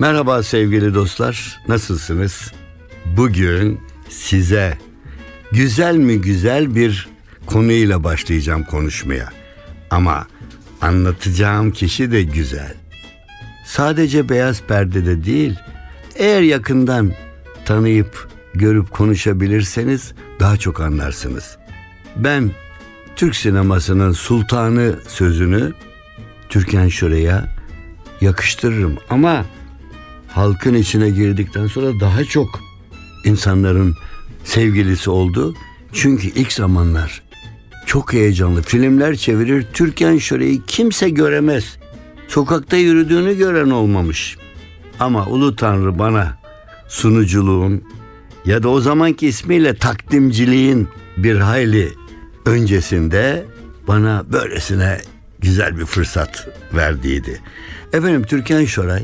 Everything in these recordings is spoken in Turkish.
Merhaba sevgili dostlar, nasılsınız? Bugün size güzel mi güzel bir konuyla başlayacağım konuşmaya. Ama anlatacağım kişi de güzel. Sadece beyaz perdede değil, eğer yakından tanıyıp görüp konuşabilirseniz daha çok anlarsınız. Ben Türk sinemasının sultanı sözünü Türkan Şoray'a yakıştırırım ama halkın içine girdikten sonra daha çok insanların sevgilisi oldu. Çünkü ilk zamanlar çok heyecanlı filmler çevirir. Türkan Şoray'ı kimse göremez. Sokakta yürüdüğünü gören olmamış. Ama Ulu Tanrı bana sunuculuğun ya da o zamanki ismiyle takdimciliğin bir hayli öncesinde bana böylesine güzel bir fırsat verdiydi. Efendim, Türkan Şoray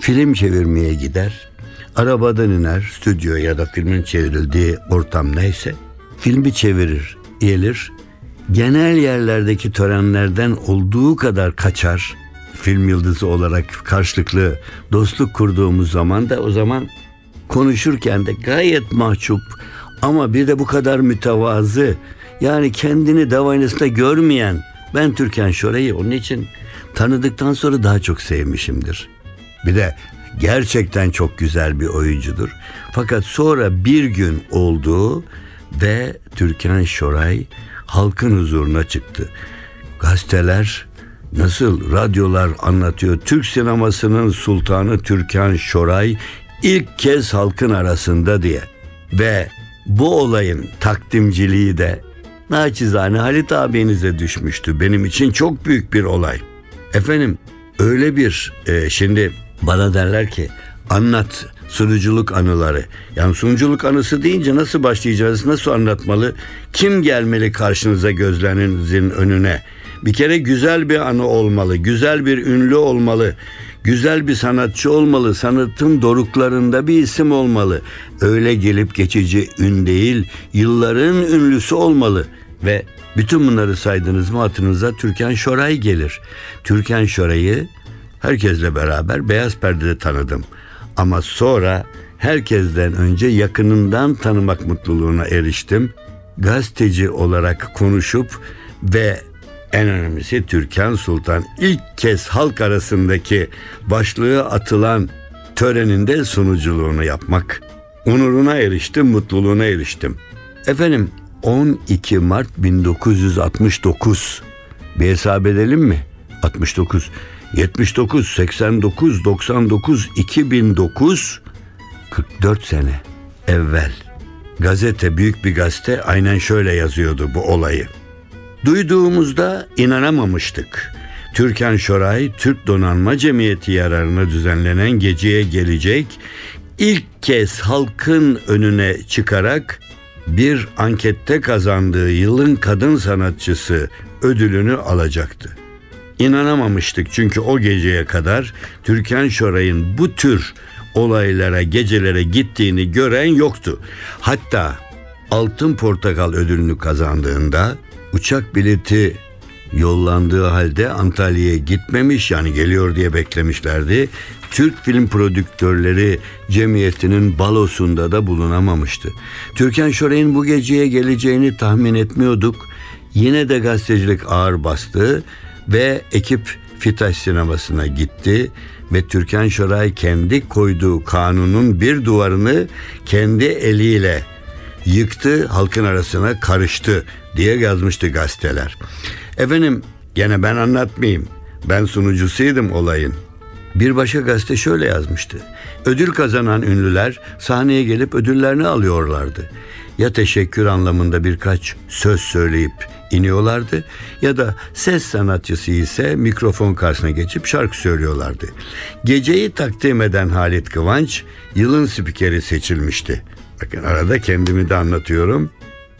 film çevirmeye gider, arabadan iner, stüdyo ya da filmin çevrildiği ortam neyse, filmi çevirir, gelir, genel yerlerdeki törenlerden olduğu kadar kaçar. Film yıldızı olarak karşılıklı dostluk kurduğumuz zaman da, o zaman konuşurken de gayet mahcup ama bir de bu kadar mütevazı, yani kendini davaynesinde görmeyen ben Türkan Şoray'ı onun için tanıdıktan sonra daha çok sevmişimdir. Bir de gerçekten çok güzel bir oyuncudur. Fakat sonra bir gün oldu ve Türkan Şoray halkın huzuruna çıktı. Gazeteler, nasıl radyolar anlatıyor. Türk sinemasının sultanı Türkan Şoray ilk kez halkın arasında diye. Ve bu olayın takdimciliği de naçizane Halit abinize düşmüştü. Benim için çok büyük bir olay. Efendim, öyle bir şimdi bana derler ki anlat sunuculuk anıları. Yani sunuculuk anısı deyince nasıl başlayacağız, nasıl anlatmalı, kim gelmeli karşınıza, gözlerinizin önüne? Bir kere güzel bir anı olmalı, güzel bir ünlü olmalı, güzel bir sanatçı olmalı, sanatın doruklarında bir isim olmalı. Öyle gelip geçici ün değil, yılların ünlüsü olmalı. Ve bütün bunları saydınız mı hatırınıza Türkan Şoray gelir. Türkan Şoray'ı herkesle beraber beyaz perdede tanıdım. Ama sonra herkesten önce yakınından tanımak mutluluğuna eriştim. Gazeteci olarak konuşup ve en önemlisi Türkan Sultan ilk kez halk arasındaki başlığı atılan töreninde sunuculuğunu yapmak. Onuruna eriştim, mutluluğuna eriştim. Efendim, 12 Mart 1969. Bir hesap edelim mi? 69. 79, 89, 99, 2009, 44 sene evvel. Gazete, büyük bir gazete aynen şöyle yazıyordu bu olayı. Duyduğumuzda inanamamıştık. Türkan Şoray, Türk Donanma Cemiyeti yararına düzenlenen geceye gelecek. İlk kez halkın önüne çıkarak bir ankette kazandığı yılın kadın sanatçısı ödülünü alacaktı. İnanamamıştık çünkü o geceye kadar Türkan Şoray'ın bu tür olaylara, gecelere gittiğini gören yoktu. Hatta Altın Portakal ödülünü kazandığında uçak bileti yollandığı halde Antalya'ya gitmemiş, yani geliyor diye beklemişlerdi. Türk Film Prodüktörleri Cemiyeti'nin balosunda da bulunamamıştı. Türkan Şoray'ın bu geceye geleceğini tahmin etmiyorduk. Yine de gazetecilik ağır bastı. Ve ekip FİTAŞ sinemasına gitti ve Türkan Şoray kendi koyduğu kanunun bir duvarını kendi eliyle yıktı, halkın arasına karıştı diye yazmıştı gazeteler. Efendim, gene ben anlatmayayım. Ben sunucusuydum olayın. Bir başka gazete şöyle yazmıştı. Ödül kazanan ünlüler sahneye gelip ödüllerini alıyorlardı. Ya teşekkür anlamında birkaç söz söyleyip iniyorlardı ya da ses sanatçısı ise mikrofon karşısına geçip şarkı söylüyorlardı. Geceyi takdim eden Halit Kıvanç yılın spikeri seçilmişti. Bakın arada kendimi de anlatıyorum.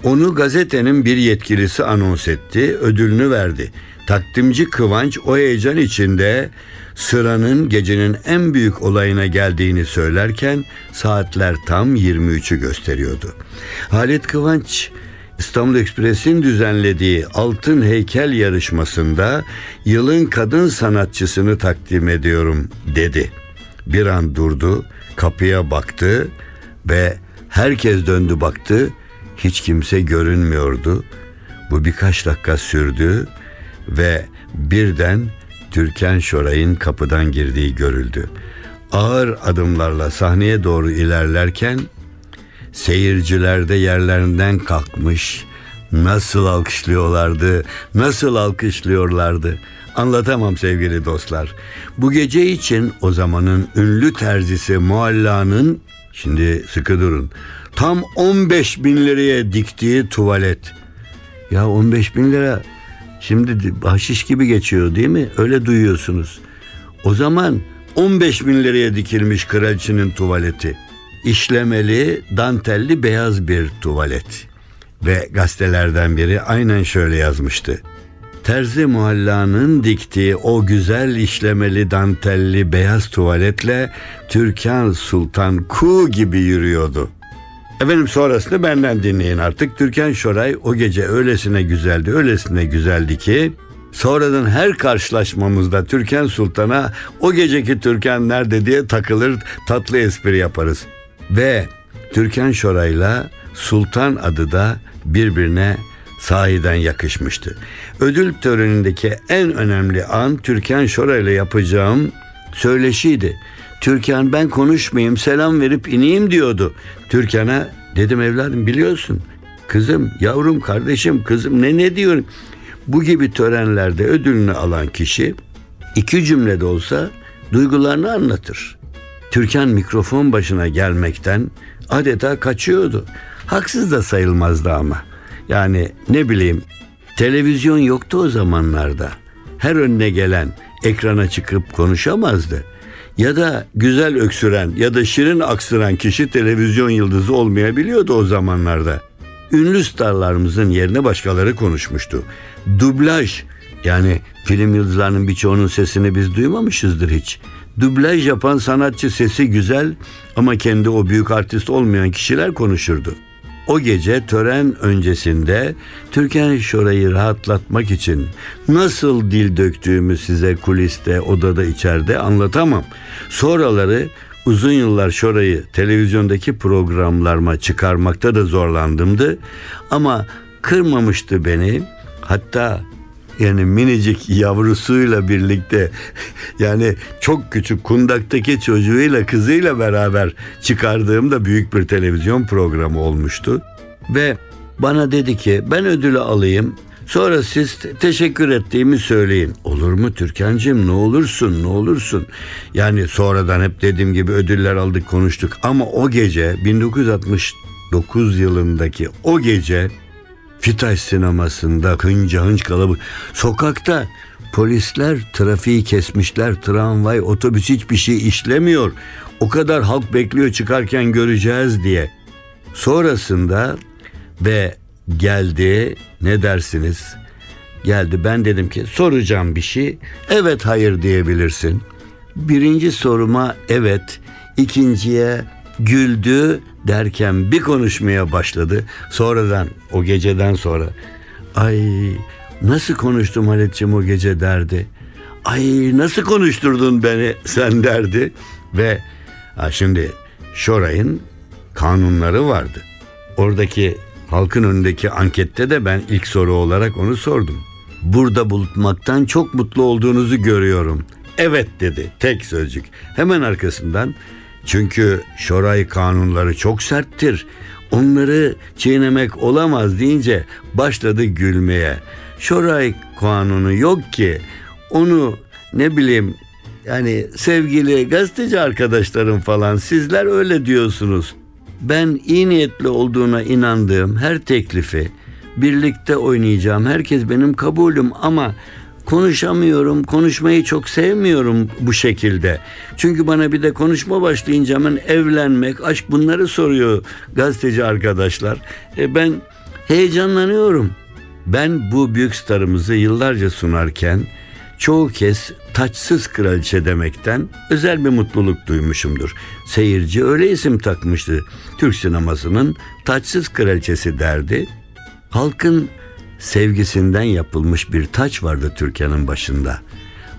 Onu gazetenin bir yetkilisi anons etti, ödülünü verdi. Takdimci Kıvanç o heyecan içinde sıranın gecenin en büyük olayına geldiğini söylerken saatler tam 23'ü gösteriyordu. Halit Kıvanç İstanbul Ekspres'in düzenlediği Altın Heykel yarışmasında yılın kadın sanatçısını takdim ediyorum dedi. Bir an durdu, kapıya baktı ve herkes döndü baktı. Hiç kimse görünmüyordu. Bu birkaç dakika sürdü ve birden Türkan Şoray'ın kapıdan girdiği görüldü. Ağır adımlarla sahneye doğru ilerlerken seyirciler de yerlerinden kalkmış. Nasıl alkışlıyorlardı, nasıl alkışlıyorlardı. Anlatamam sevgili dostlar. Bu gece için o zamanın ünlü terzisi Mualla'nın, şimdi sıkı durun, tam 15 bin liraya diktiği tuvalet. Ya 15 bin lira şimdi bahşiş gibi geçiyor değil mi? Öyle duyuyorsunuz. O zaman 15 bin liraya dikilmiş kraliçenin tuvaleti. İşlemeli, dantelli beyaz bir tuvalet. Ve gazetelerden biri aynen şöyle yazmıştı. Terzi Mualla'nın diktiği o güzel işlemeli dantelli beyaz tuvaletle Türkan Sultan kuğu gibi yürüyordu. Efendim sonrasını benden dinleyin artık. Türkan Şoray o gece öylesine güzeldi, öylesine güzeldi ki sonradan her karşılaşmamızda Türkan Sultan'a o geceki Türkan nerede diye takılır, tatlı espri yaparız. Ve Türkan Şoray'la Sultan adı da birbirine sahiden yakışmıştı. Ödül törenindeki en önemli an Türkan Şoray'la yapacağım söyleşiydi. Türkan ben konuşmayayım, selam verip ineyim diyordu. Türkan'a dedim evladım biliyorsun, kızım, yavrum, kardeşim, kızım ne diyorum. Bu gibi törenlerde ödülünü alan kişi iki cümlede olsa duygularını anlatır. Türkan mikrofon başına gelmekten adeta kaçıyordu. Haksız da sayılmazdı ama. Yani ne bileyim, televizyon yoktu o zamanlarda. Her önüne gelen ekrana çıkıp konuşamazdı. Ya da güzel öksüren ya da şirin aksıran kişi televizyon yıldızı olmayabiliyordu o zamanlarda. Ünlü starlarımızın yerine başkaları konuşmuştu. Dublaj, yani film yıldızlarının birçoğunun sesini biz duymamışızdır hiç. Dublaj yapan sanatçı sesi güzel ama kendi o büyük artist olmayan kişiler konuşurdu. O gece tören öncesinde Türkan Şoray'ı rahatlatmak için nasıl dil döktüğümü size kuliste, odada, içeride anlatamam. Sonraları uzun yıllar Şoray'ı televizyondaki programlarıma çıkarmakta da zorlandımdı. Ama kırmamıştı beni. Hatta yani minicik yavrusuyla birlikte, yani çok küçük kundaktaki çocuğuyla, kızıyla beraber çıkardığım da büyük bir televizyon programı olmuştu. Ve bana dedi ki ben ödülü alayım, sonra siz teşekkür ettiğimi söyleyin. Olur mu Türkancığım, ne olursun ne olursun. Yani sonradan hep dediğim gibi ödüller aldık, konuştuk ama o gece 1969 yılındaki o gece FİTAŞ sinemasında hınca hınç kalabalık. Sokakta polisler trafiği kesmişler. Tramvay, otobüs hiçbir şey işlemiyor. O kadar halk bekliyor çıkarken göreceğiz diye. Sonrasında ve geldi, ne dersiniz? Geldi, ben dedim ki soracağım bir şey. Evet hayır diyebilirsin. Birinci soruma evet, ikinciye güldü derken bir konuşmaya başladı. Sonradan, o geceden sonra, ay nasıl konuştum Halit'ciğim o gece derdi. Ay nasıl konuşturdun beni sen derdi. Ve şimdi Şoray'ın kanunları vardı. Oradaki halkın önündeki ankette de ben ilk soru olarak onu sordum. Burada bulutmaktan çok mutlu olduğunuzu görüyorum. Evet dedi, tek sözcük. Hemen arkasından, çünkü Şoray kanunları çok serttir, onları çiğnemek olamaz deyince başladı gülmeye. Şoray kanunu yok ki onu, ne bileyim, Yani sevgili gazeteci arkadaşlarım falan, sizler öyle diyorsunuz. Ben iyi niyetli olduğuna inandığım her teklifi birlikte oynayacağım. Herkes benim kabulüm ama konuşamıyorum, konuşmayı çok sevmiyorum bu şekilde. Çünkü bana bir de konuşma başlayınca hemen evlenmek, aşk, bunları soruyor gazeteci arkadaşlar. Ben heyecanlanıyorum. Ben bu büyük starımızı yıllarca sunarken çoğu kez taçsız kraliçe demekten özel bir mutluluk duymuşumdur. Seyirci öyle isim takmıştı. Türk sinemasının taçsız kraliçesi derdi. Halkın sevgisinden yapılmış bir taç vardı Türkan'ın başında.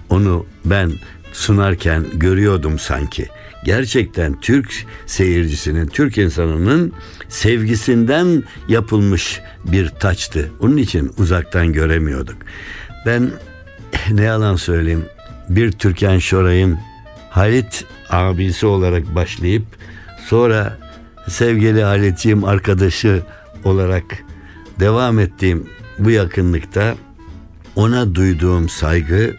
Onu ben sunarken görüyordum sanki. Gerçekten Türk seyircisinin, Türk insanının sevgisinden yapılmış bir taçtı. Onun için uzaktan göremiyorduk. Ben ne yalan söyleyeyim, bir Türkan Şoray'ın Halit abisi olarak başlayıp sonra sevgili Halit'ciğim arkadaşı olarak devam ettiğim bu yakınlıkta ona duyduğum saygı,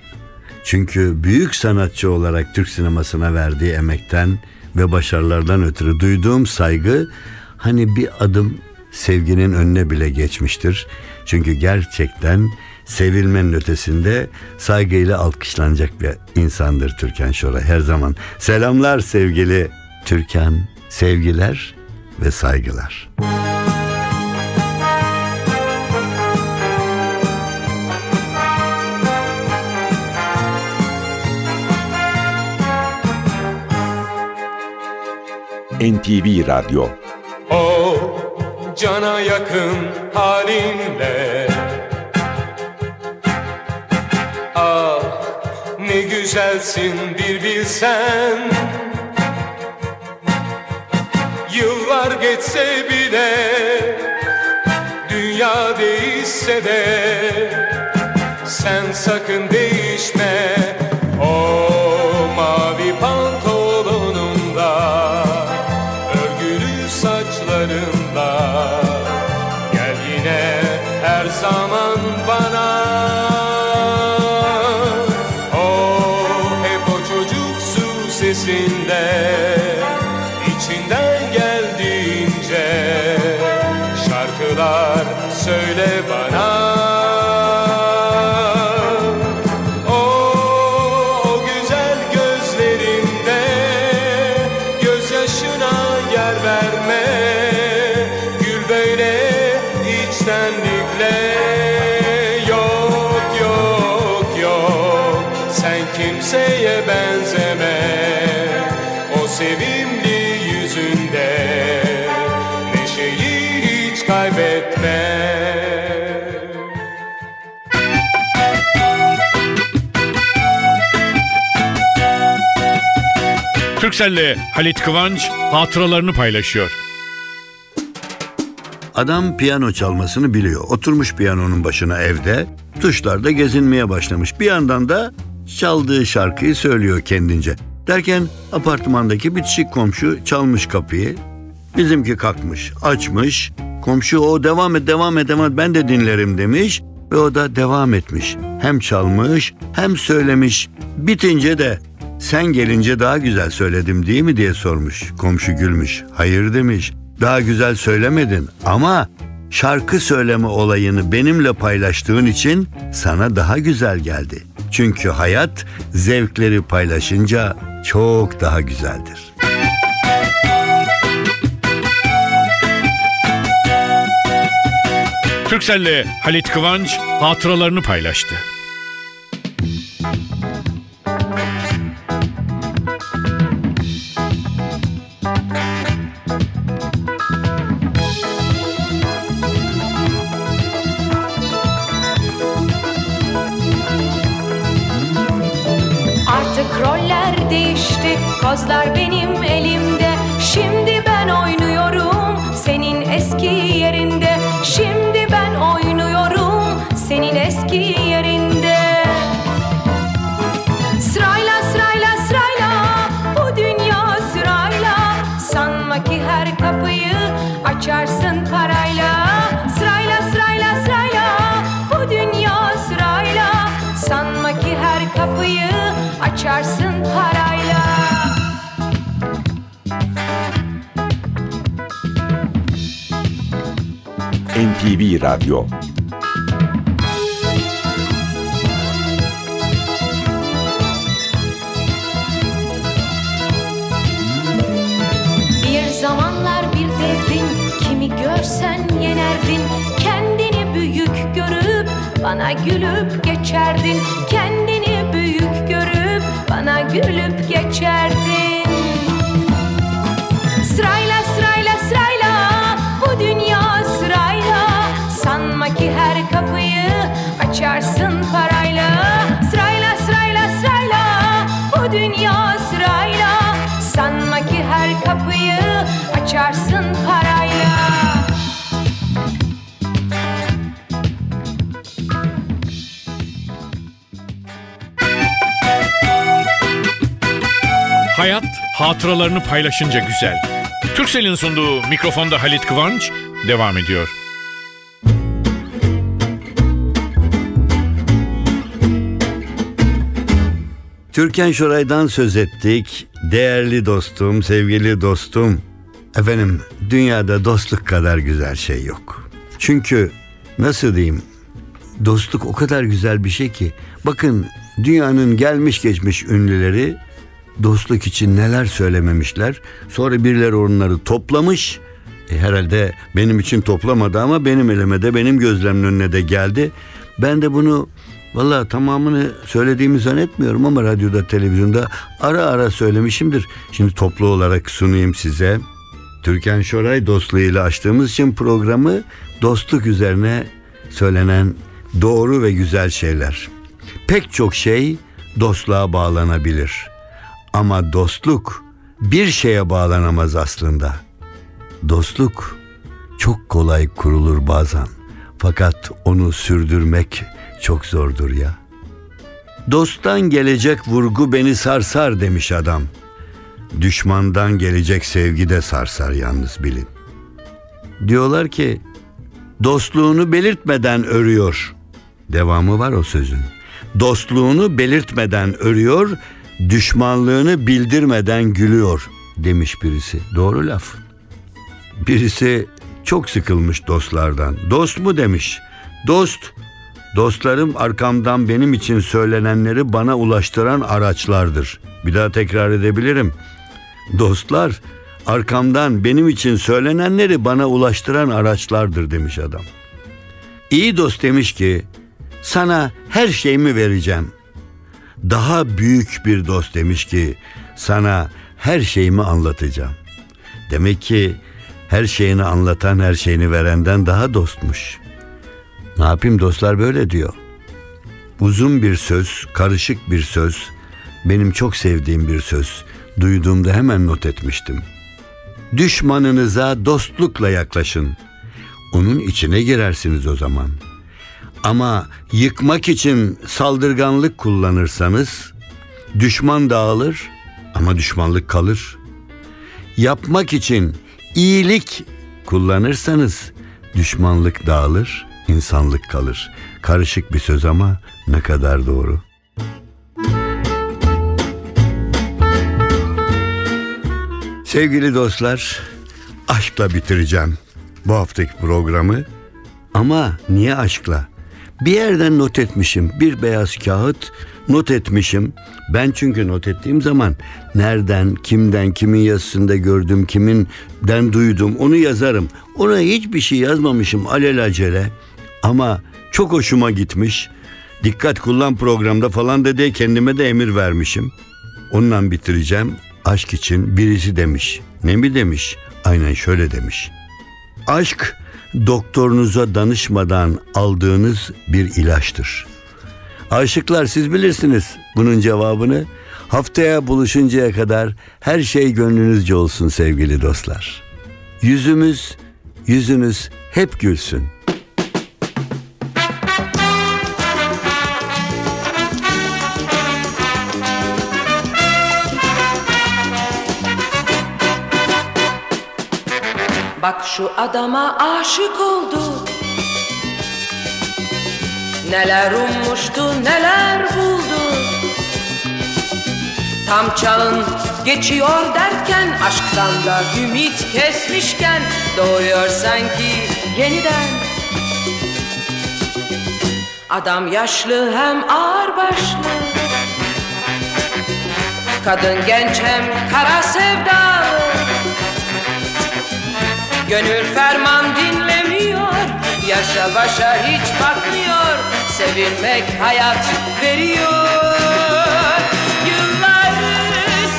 çünkü büyük sanatçı olarak Türk sinemasına verdiği emekten ve başarılardan ötürü duyduğum saygı hani bir adım sevginin önüne bile geçmiştir. Çünkü gerçekten sevilmenin ötesinde saygıyla alkışlanacak bir insandır Türkan Şoray her zaman. Selamlar sevgili Türkan, sevgiler ve saygılar. NTV Radyo. O cana yakın halinle, ah ne güzelsin bir bilsen. Yıllar geçse bile, dünya değişse de sen sakın değişme. O mavi pantolonunda, saçlarında gel yine her zaman bana. Oh, hep o çocuksu sesinde, içinden geldiğince şarkılar söyle bana. Kimseye benzeme, o sevimli yüzünde neşeyi hiç kaybetme. Türkcell'le Halit Kıvanç hatıralarını paylaşıyor. Adam piyano çalmasını biliyor. Oturmuş piyanonun başına evde, tuşlarda gezinmeye başlamış. Bir yandan da çaldığı şarkıyı söylüyor kendince. Derken apartmandaki bitişik komşu çalmış kapıyı. Bizimki kalkmış, açmış. Komşu o devam et ben de dinlerim demiş. Ve o da devam etmiş. Hem çalmış hem söylemiş. Bitince de sen gelince daha güzel söyledim değil mi diye sormuş. Komşu gülmüş. Hayır demiş. Daha güzel söylemedin ama şarkı söyleme olayını benimle paylaştığın için sana daha güzel geldi. Çünkü hayat zevkleri paylaşınca çok daha güzeldir. Türkcell'le Halit Kıvanç hatıralarını paylaştı. Kozlar benim elimde, şimdi ben oynuyorum senin eski yerinde. Şimdi ben oynuyorum senin eski yerinde. Sırayla sırayla sırayla, bu dünya sırayla. Sanma ki her kapıyı açarsın parayla. Sırayla sırayla sırayla, bu dünya sırayla. Sanma ki her kapıyı açarsın parayla. NTV Radyo. Bir zamanlar bir devdin, kimi görsen yenerdin. Kendini büyük görüp bana gülüp geçerdin. Kendini büyük görüp bana gülüp geçerdin. Sırayla sırayla sırayla, bu dünya sırayla. Sanma ki her kapıyı açarsın parayla. Sırayla sırayla sırayla, bu dünya sırayla. Sanma ki her kapıyı açarsın parayla. Hayat hatıralarını paylaşınca güzel. Türkcell'in sunduğu Mikrofonda Halit Kıvanç devam ediyor. Türkan Şoray'dan söz ettik. Değerli dostum, sevgili dostum. Efendim, dünyada dostluk kadar güzel şey yok. Çünkü nasıl diyeyim? Dostluk o kadar güzel bir şey ki. Bakın, dünyanın gelmiş geçmiş ünlüleri dostluk için neler söylememişler. Sonra birileri onları toplamış. Herhalde benim için toplamadı ama benim elime de, benim gözlemin önüne de geldi. Ben de bunu vallahi tamamını söylediğimi zannetmiyorum ama radyoda, televizyonda ara ara söylemişimdir. Şimdi toplu olarak sunayım size. Türkan Şoray dostluğuyla açtığımız için programı, dostluk üzerine söylenen doğru ve güzel şeyler. Pek çok şey dostluğa bağlanabilir. Ama dostluk bir şeye bağlanamaz aslında. Dostluk çok kolay kurulur bazen. Fakat onu sürdürmek çok zordur ya. Dosttan gelecek vurgu beni sarsar demiş adam. Düşmandan gelecek sevgi de sarsar yalnız, bilin. Diyorlar ki dostluğunu belirtmeden örüyor. Devamı var o sözün. Dostluğunu belirtmeden örüyor, düşmanlığını bildirmeden gülüyor demiş birisi. Doğru laf. Birisi çok sıkılmış dostlardan. Dost mu demiş. Dostlarım arkamdan benim için söylenenleri bana ulaştıran araçlardır. Bir daha tekrar edebilirim. Dostlar arkamdan benim için söylenenleri bana ulaştıran araçlardır demiş adam. İyi dost demiş ki sana her şeyimi vereceğim. Daha büyük bir dost demiş ki sana her şeyimi anlatacağım. Demek ki her şeyini anlatan, her şeyini verenden daha dostmuş. Ne yapayım, dostlar böyle diyor. Uzun bir söz, karışık bir söz, benim çok sevdiğim bir söz. Duyduğumda hemen not etmiştim. Düşmanınıza dostlukla yaklaşın. Onun içine girersiniz o zaman. Ama yıkmak için saldırganlık kullanırsanız düşman dağılır ama düşmanlık kalır. Yapmak için iyilik kullanırsanız düşmanlık dağılır, insanlık kalır. Karışık bir söz ama ne kadar doğru. Sevgili dostlar, aşkla bitireceğim bu haftaki programı. Ama niye aşkla? Bir yerden not etmişim, bir beyaz kağıt not etmişim. Ben çünkü not ettiğim zaman nereden, kimden, kimin yazısında gördüm, kiminden duydum onu yazarım. Ona hiçbir şey yazmamışım alelacele ama çok hoşuma gitmiş. Dikkat kullan programda falan da diye kendime de emir vermişim. Onunla bitireceğim. Aşk için birisi demiş. Ne mi demiş? Aynen şöyle demiş. Aşk doktorunuza danışmadan aldığınız bir ilaçtır. Aşıklar, siz bilirsiniz bunun cevabını. Haftaya buluşuncaya kadar her şey gönlünüzce olsun sevgili dostlar. Yüzünüz hep gülsün. Bak şu adama aşık oldu. Neler ummuştu, neler buldu. Tam çağın geçiyor derken, aşktan da ümit kesmişken, doğuyor sanki yeniden. Adam yaşlı hem ağırbaşlı, kadın genç hem kara sevdalı. Gönül ferman dinlemiyor, yaşa başa hiç bakmıyor, sevilmek hayat veriyor. Yılları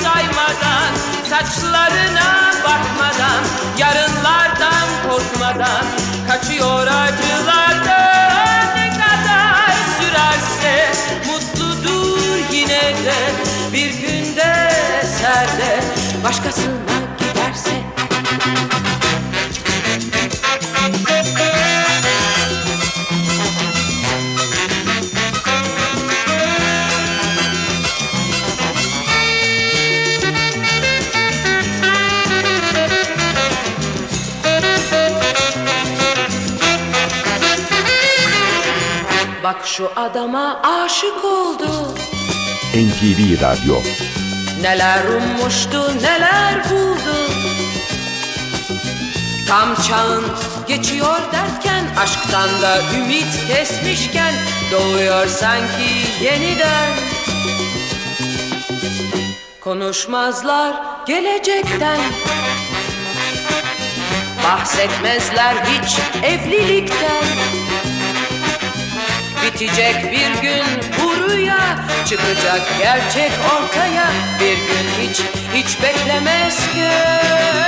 saymadan, saçlarına bakmadan, yarınlardan korkmadan, kaçıyor acılardan. Ne kadar sürerse mutludur yine de, bir günde eserde başkasına giderse. Bak şu adama aşık oldu. NTV Radyo. Neler ummuştu, neler buldu. Tam çağın geçiyor derken, aşktan da ümit kesmişken, doğuyor sanki yeniden. Konuşmazlar gelecekten, bahsetmezler hiç evlilikten. Bitecek bir gün bu rüya, çıkacak gerçek ortaya, bir gün hiç beklemez gün.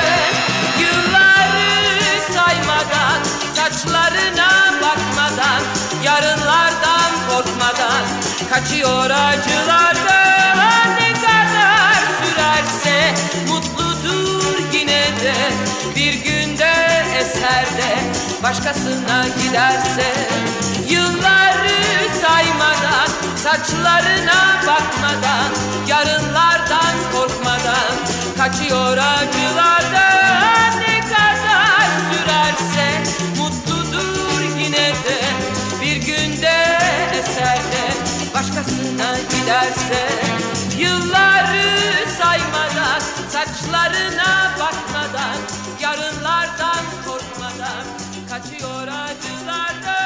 Yılları saymadan, saçlarına bakmadan, yarınlardan korkmadan, kaçıyor acılardan. Ne kadar sürerse mutludur yine de, bir günde eser de başkasına giderse. Yılları saymadan, saçlarına bakmadan, yarınlardan korkmadan, kaçıyor acılardan. Ne kadar sürerse mutludur yine de, bir günde eser de başkasına giderse. Yılları saymadan, saçlarına bakmadan, yarınlardan korkmadan, kaçıyor acılardan.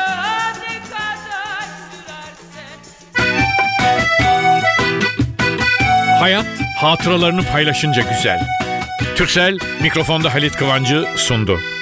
Hayat hatıralarını paylaşınca güzel. Türkcell mikrofonda Halit Kıvanç'ı sundu.